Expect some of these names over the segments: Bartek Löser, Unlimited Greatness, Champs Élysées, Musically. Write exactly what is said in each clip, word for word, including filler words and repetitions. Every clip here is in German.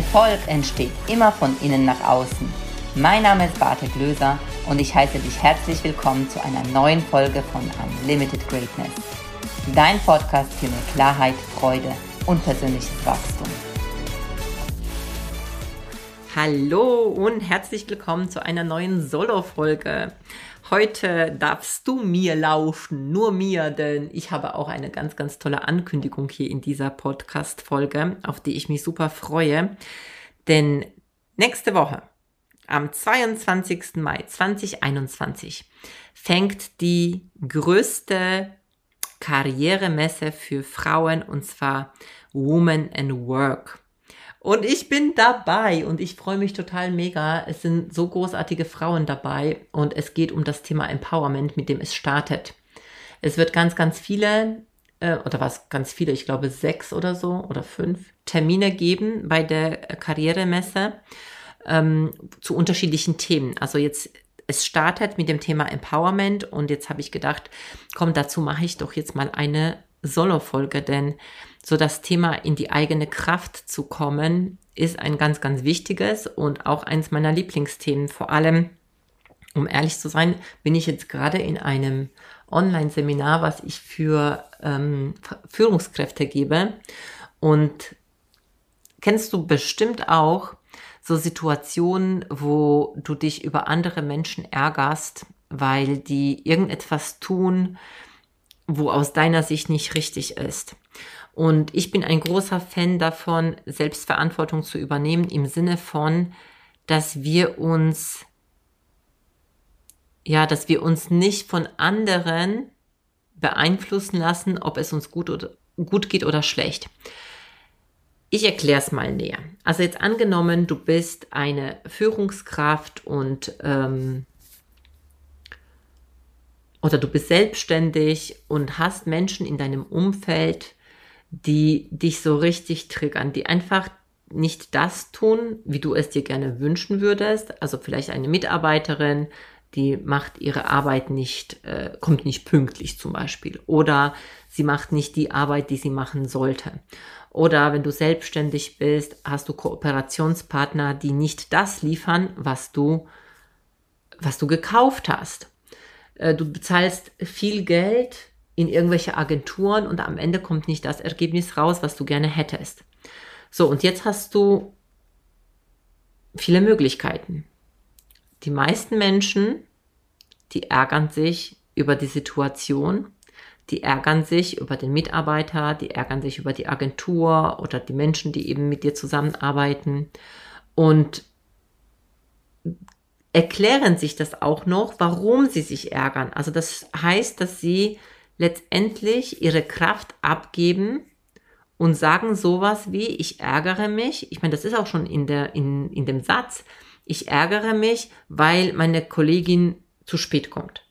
Erfolg entsteht immer von innen nach außen. Mein Name ist Bartek Löser und ich heiße dich herzlich willkommen zu einer neuen Folge von Unlimited Greatness. Dein Podcast für mehr Klarheit, Freude und persönliches Wachstum. Hallo und herzlich willkommen zu einer neuen Solo-Folge. Heute darfst du mir lauschen, nur mir, denn ich habe auch eine ganz, ganz tolle Ankündigung hier in dieser Podcast-Folge, auf die ich mich super freue. Denn nächste Woche, am zweiundzwanzigsten Mai zweitausendeinundzwanzig, fängt die größte Karrieremesse für Frauen, und zwar Women and Work. Und ich bin dabei und ich freue mich total mega. Es sind so großartige Frauen dabei und es geht um das Thema Empowerment, mit dem es startet. Es wird ganz, ganz viele, äh, oder was ganz viele, ich glaube sechs oder so oder fünf Termine geben bei der Karrieremesse ähm, zu unterschiedlichen Themen. Also jetzt, es startet mit dem Thema Empowerment und jetzt habe ich gedacht, komm, dazu mache ich doch jetzt mal eine Solo-Folge, denn so das Thema in die eigene Kraft zu kommen, ist ein ganz, ganz wichtiges und auch eins meiner Lieblingsthemen. Vor allem, um ehrlich zu sein, bin ich jetzt gerade in einem Online-Seminar, was ich für ähm, Führungskräfte gebe. Und kennst du bestimmt auch so Situationen, wo du dich über andere Menschen ärgerst, weil die irgendetwas tun, wo aus deiner Sicht nicht richtig ist. Und ich bin ein großer Fan davon, Selbstverantwortung zu übernehmen, im Sinne von, dass wir uns, ja, dass wir uns nicht von anderen beeinflussen lassen, ob es uns gut oder gut geht oder schlecht. Ich erkläre es mal näher. Also jetzt angenommen, du bist eine Führungskraft und ähm, oder du bist selbstständig und hast Menschen in deinem Umfeld, die dich so richtig triggern, die einfach nicht das tun, wie du es dir gerne wünschen würdest. Also vielleicht eine Mitarbeiterin, die macht ihre Arbeit nicht, äh, kommt nicht pünktlich zum Beispiel. Oder sie macht nicht die Arbeit, die sie machen sollte. Oder wenn du selbstständig bist, hast du Kooperationspartner, die nicht das liefern, was du, was du gekauft hast. Du bezahlst viel Geld in irgendwelche Agenturen und am Ende kommt nicht das Ergebnis raus, was du gerne hättest. So, und jetzt hast du viele Möglichkeiten. Die meisten Menschen, die ärgern sich über die Situation, die ärgern sich über den Mitarbeiter, die ärgern sich über die Agentur oder die Menschen, die eben mit dir zusammenarbeiten und erklären sich das auch noch, warum sie sich ärgern. Also das heißt, dass sie letztendlich ihre Kraft abgeben und sagen sowas wie, ich ärgere mich, ich meine, das ist auch schon in der, in, in dem Satz, ich ärgere mich, weil meine Kollegin zu spät kommt.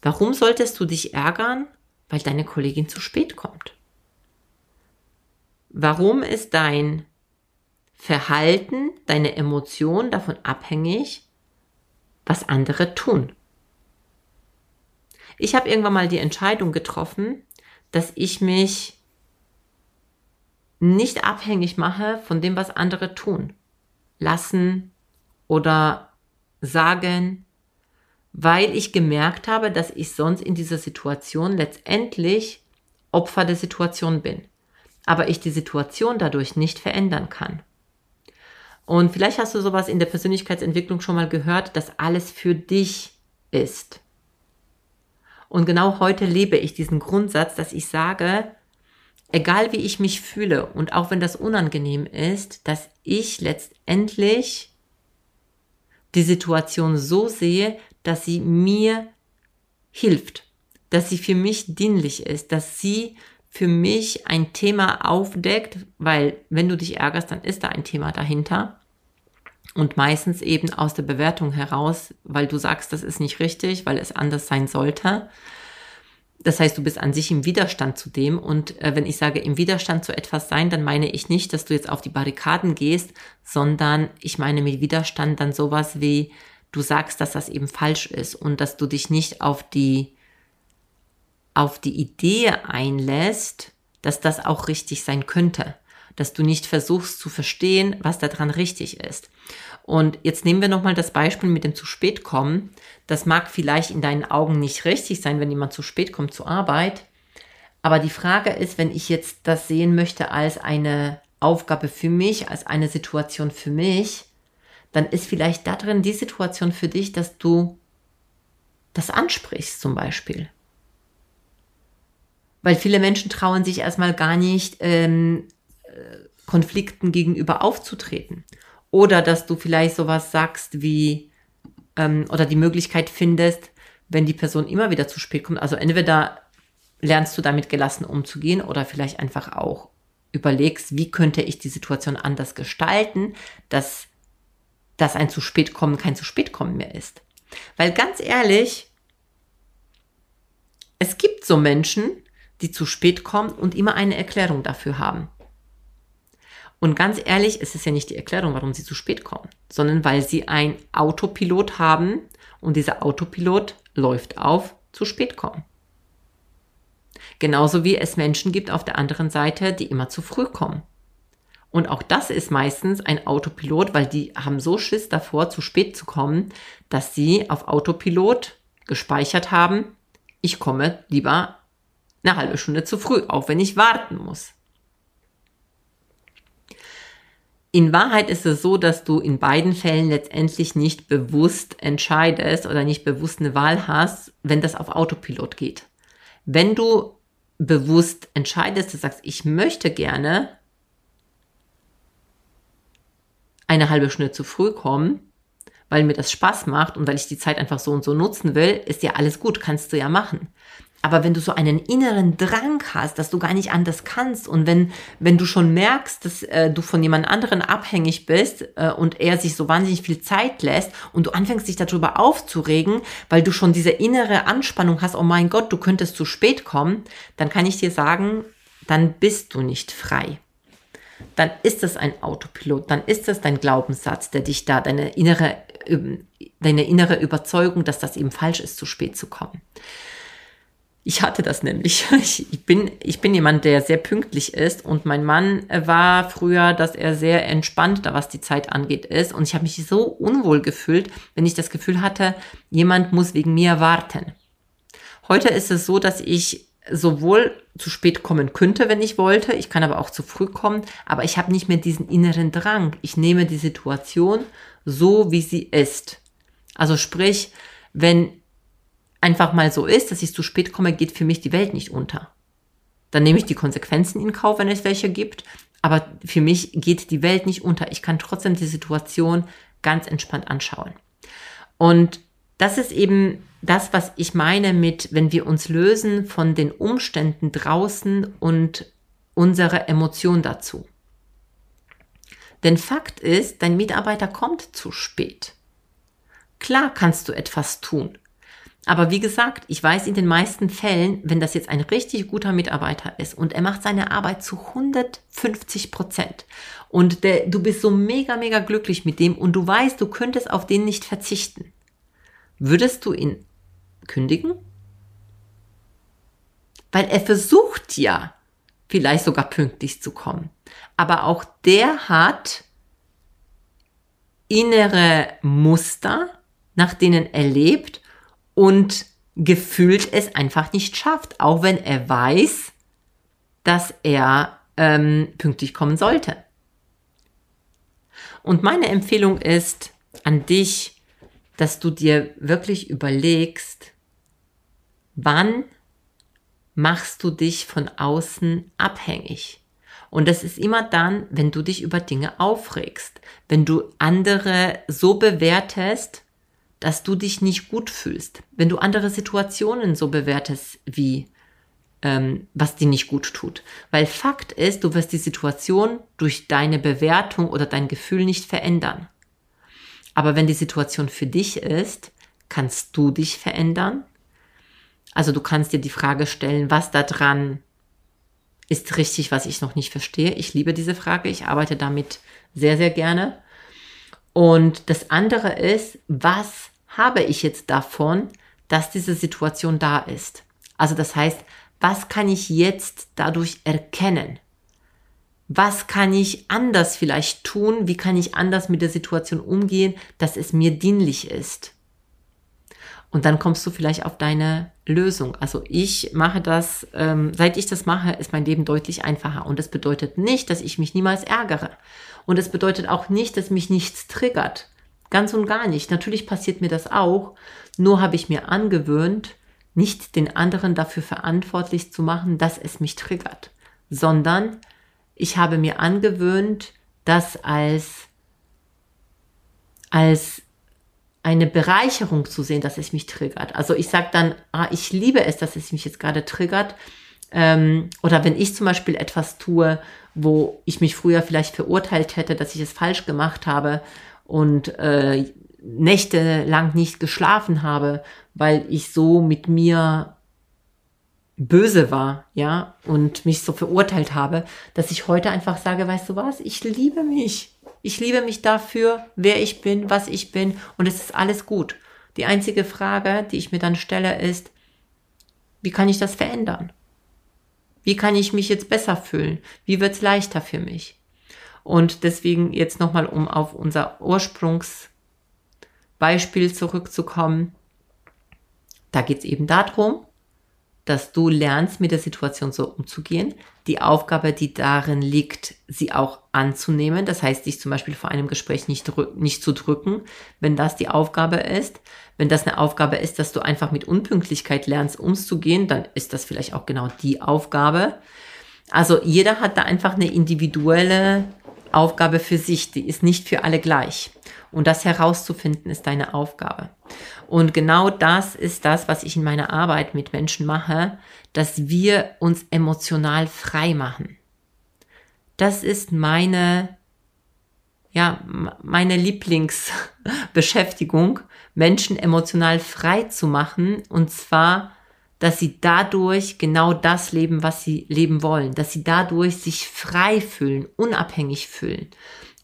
Warum solltest du dich ärgern? Weil deine Kollegin zu spät kommt. Warum ist dein Verhalten, deine Emotionen davon abhängig, was andere tun? Ich habe irgendwann mal die Entscheidung getroffen, dass ich mich nicht abhängig mache von dem, was andere tun, lassen oder sagen, weil ich gemerkt habe, dass ich sonst in dieser Situation letztendlich Opfer der Situation bin, aber ich die Situation dadurch nicht verändern kann. Und vielleicht hast du sowas in der Persönlichkeitsentwicklung schon mal gehört, dass alles für dich ist. Und genau heute lebe ich diesen Grundsatz, dass ich sage, egal wie ich mich fühle und auch wenn das unangenehm ist, dass ich letztendlich die Situation so sehe, dass sie mir hilft, dass sie für mich dienlich ist, dass sie für mich ein Thema aufdeckt, weil wenn du dich ärgerst, dann ist da ein Thema dahinter und meistens eben aus der Bewertung heraus, weil du sagst, das ist nicht richtig, weil es anders sein sollte. Das heißt, du bist an sich im Widerstand zu dem und äh, wenn ich sage, im Widerstand zu etwas sein, dann meine ich nicht, dass du jetzt auf die Barrikaden gehst, sondern ich meine mit Widerstand dann sowas wie, du sagst, dass das eben falsch ist und dass du dich nicht auf die auf die Idee einlässt, dass das auch richtig sein könnte. dass du nicht versuchst zu verstehen, was daran richtig ist. Und jetzt nehmen wir nochmal das Beispiel mit dem zu spät kommen. Das mag vielleicht in deinen Augen nicht richtig sein, wenn jemand zu spät kommt zur Arbeit. Aber die Frage ist, wenn ich jetzt das sehen möchte als eine Aufgabe für mich, als eine Situation für mich, dann ist vielleicht da drin die Situation für dich, dass du das ansprichst zum Beispiel. Weil viele Menschen trauen sich erstmal gar nicht, ähm, Konflikten gegenüber aufzutreten. Oder dass du vielleicht sowas sagst wie, ähm, oder die Möglichkeit findest, wenn die Person immer wieder zu spät kommt. Also entweder lernst du damit gelassen umzugehen oder vielleicht einfach auch überlegst, wie könnte ich die Situation anders gestalten, dass, dass ein zu spät kommen kein zu spät kommen mehr ist. Weil ganz ehrlich, es gibt so Menschen, die zu spät kommen und immer eine Erklärung dafür haben. Und ganz ehrlich, es ist ja nicht die Erklärung, warum sie zu spät kommen, sondern weil sie einen Autopilot haben und dieser Autopilot läuft auf zu spät kommen. Genauso wie es Menschen gibt auf der anderen Seite, die immer zu früh kommen. Und auch das ist meistens ein Autopilot, weil die haben so Schiss davor, zu spät zu kommen, dass sie auf Autopilot gespeichert haben, ich komme lieber eine halbe Stunde zu früh, auch wenn ich warten muss. In Wahrheit ist es so, dass du in beiden Fällen letztendlich nicht bewusst entscheidest oder nicht bewusst eine Wahl hast, wenn das auf Autopilot geht. Wenn du bewusst entscheidest, du sagst, ich möchte gerne eine halbe Stunde zu früh kommen, weil mir das Spaß macht und weil ich die Zeit einfach so und so nutzen will, ist ja alles gut, kannst du ja machen. Aber wenn du so einen inneren Drang hast, dass du gar nicht anders kannst und wenn wenn du schon merkst, dass äh, du von jemand anderen abhängig bist äh, und er sich so wahnsinnig viel Zeit lässt und du anfängst, dich darüber aufzuregen, weil du schon diese innere Anspannung hast, oh mein Gott, du könntest zu spät kommen, dann kann ich dir sagen, dann bist du nicht frei. Dann ist das ein Autopilot, dann ist das dein Glaubenssatz, der dich da, deine innere, deine innere Überzeugung, dass das eben falsch ist, zu spät zu kommen. Ich hatte das nämlich. Ich bin, ich bin jemand, der sehr pünktlich ist und mein Mann war früher, dass er sehr entspannt, da was die Zeit angeht, ist und ich habe mich so unwohl gefühlt, wenn ich das Gefühl hatte, jemand muss wegen mir warten. Heute ist es so, dass ich sowohl zu spät kommen könnte, wenn ich wollte, ich kann aber auch zu früh kommen, aber ich habe nicht mehr diesen inneren Drang. Ich nehme die Situation so, wie sie ist. Also sprich, wenn einfach mal so ist, dass ich zu spät komme, geht für mich die Welt nicht unter. Dann nehme ich die Konsequenzen in Kauf, wenn es welche gibt, aber für mich geht die Welt nicht unter. Ich kann trotzdem die Situation ganz entspannt anschauen. Und das ist eben das, was ich meine mit, wenn wir uns lösen von den Umständen draußen und unserer Emotion dazu. Denn Fakt ist, dein Mitarbeiter kommt zu spät. Klar kannst du etwas tun. Aber wie gesagt, ich weiß in den meisten Fällen, wenn das jetzt ein richtig guter Mitarbeiter ist und er macht seine Arbeit zu hundertfünfzig Prozent und der, du bist so mega, mega glücklich mit dem und du weißt, du könntest auf den nicht verzichten, würdest du ihn kündigen? Weil er versucht ja, vielleicht sogar pünktlich zu kommen. Aber auch der hat innere Muster, nach denen er lebt, und gefühlt es einfach nicht schafft, auch wenn er weiß, dass er ähm, pünktlich kommen sollte. Und meine Empfehlung ist an dich, dass du dir wirklich überlegst, wann machst du dich von außen abhängig? Und das ist immer dann, wenn du dich über Dinge aufregst, wenn du andere so bewertest, dass du dich nicht gut fühlst, wenn du andere Situationen so bewertest, wie ähm, was dir nicht gut tut. Weil Fakt ist, du wirst die Situation durch deine Bewertung oder dein Gefühl nicht verändern. Aber wenn die Situation für dich ist, kannst du dich verändern. Also du kannst dir die Frage stellen, was daran ist richtig, was ich noch nicht verstehe. Ich liebe diese Frage, ich arbeite damit sehr, sehr gerne. Und das andere ist, was habe ich jetzt davon, dass diese Situation da ist? Also das heißt, was kann ich jetzt dadurch erkennen? was kann ich anders vielleicht tun, wie kann ich anders mit der Situation umgehen, dass es mir dienlich ist. Und dann kommst du vielleicht auf deine Lösung. Also ich mache das, ähm, seit ich das mache, ist mein Leben deutlich einfacher. Und das bedeutet nicht, dass ich mich niemals ärgere. Und es bedeutet auch nicht, dass mich nichts triggert. Ganz und gar nicht. Natürlich passiert mir das auch, nur habe ich mir angewöhnt, nicht den anderen dafür verantwortlich zu machen, dass es mich triggert, sondern ich habe mir angewöhnt, das als, als eine Bereicherung zu sehen, dass es mich triggert. Also ich sage dann, ah, ich liebe es, dass es mich jetzt gerade triggert. Ähm, oder wenn ich zum Beispiel etwas tue, wo ich mich früher vielleicht verurteilt hätte, dass ich es falsch gemacht habe, und äh, nächtelang nicht geschlafen habe, weil ich so mit mir böse war, ja, und mich so verurteilt habe, dass ich heute einfach sage, weißt du was, ich liebe mich. Ich liebe mich dafür, wer ich bin, was ich bin, und es ist alles gut. Die einzige Frage, die ich mir dann stelle, ist, wie kann ich das verändern? Wie kann ich mich jetzt besser fühlen? Wie wird's leichter für mich? Und deswegen jetzt nochmal, um auf unser Ursprungsbeispiel zurückzukommen, da geht es eben darum, dass du lernst, mit der Situation so umzugehen, die Aufgabe, die darin liegt, sie auch anzunehmen, das heißt, dich zum Beispiel vor einem Gespräch nicht, drü- nicht zu drücken, wenn das die Aufgabe ist. Wenn das eine Aufgabe ist, dass du einfach mit Unpünktlichkeit lernst, umzugehen, dann ist das vielleicht auch genau die Aufgabe. Also jeder hat da einfach eine individuelle Aufgabe für sich, die ist nicht für alle gleich. Und das herauszufinden ist deine Aufgabe. Und genau das ist das, was ich in meiner Arbeit mit Menschen mache, dass wir uns emotional frei machen. Das ist meine, ja, meine Lieblingsbeschäftigung, Menschen emotional frei zu machen, und zwar, dass sie dadurch genau das leben, was sie leben wollen, dass sie dadurch sich frei fühlen, unabhängig fühlen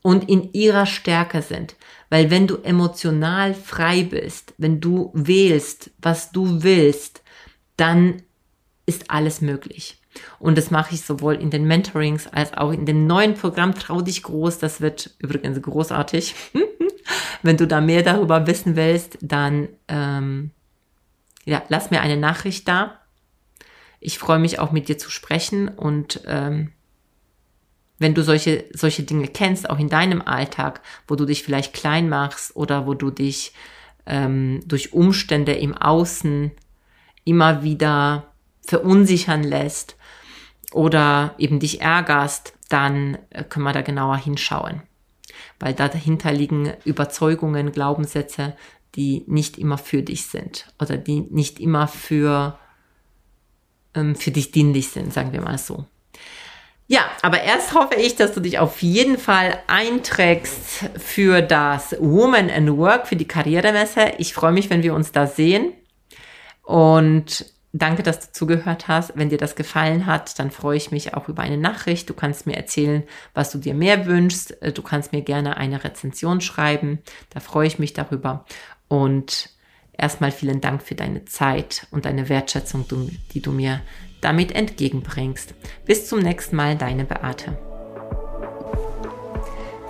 und in ihrer Stärke sind. Weil wenn du emotional frei bist, wenn du wählst, was du willst, dann ist alles möglich. Und das mache ich sowohl in den Mentorings als auch in dem neuen Programm Trau dich groß. Das wird übrigens großartig. Wenn du da mehr darüber wissen willst, dann... Ähm, Ja, lass mir eine Nachricht da. Ich freue mich auch, mit dir zu sprechen, und ähm, wenn du solche, solche Dinge kennst, auch in deinem Alltag, wo du dich vielleicht klein machst oder wo du dich ähm, durch Umstände im Außen immer wieder verunsichern lässt oder eben dich ärgerst, dann äh, können wir da genauer hinschauen, weil da dahinter liegen Überzeugungen, Glaubenssätze, die nicht immer für dich sind oder die nicht immer für, ähm, für dich dienlich sind, sagen wir mal so. Ja, aber erst hoffe ich, dass du dich auf jeden Fall einträgst für das Women and Work, für die Karrieremesse. Ich freue mich, wenn wir uns da sehen, und danke, dass du zugehört hast. Wenn dir das gefallen hat, dann freue ich mich auch über eine Nachricht. Du kannst mir erzählen, was du dir mehr wünschst. Du kannst mir gerne eine Rezension schreiben. Da freue ich mich darüber. Und erstmal vielen Dank für deine Zeit und deine Wertschätzung, die du mir damit entgegenbringst. Bis zum nächsten Mal, deine Beate.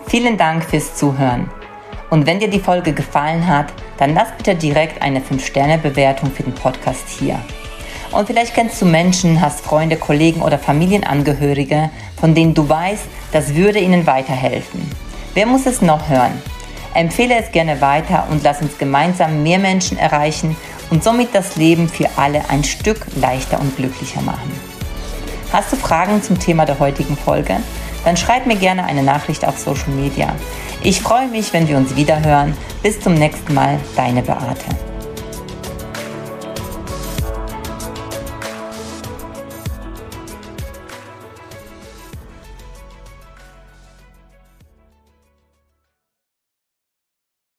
Vielen Dank fürs Zuhören. Und wenn dir die Folge gefallen hat, dann lass bitte direkt eine fünf Sterne Bewertung für den Podcast hier. Und vielleicht kennst du Menschen, hast Freunde, Kollegen oder Familienangehörige, von denen du weißt, das würde ihnen weiterhelfen. Wer muss es noch hören? Empfehle es gerne weiter und lass uns gemeinsam mehr Menschen erreichen und somit das Leben für alle ein Stück leichter und glücklicher machen. Hast du Fragen zum Thema der heutigen Folge? Dann schreib mir gerne eine Nachricht auf Social Media. Ich freue mich, wenn wir uns wieder hören. Bis zum nächsten Mal, deine Beate.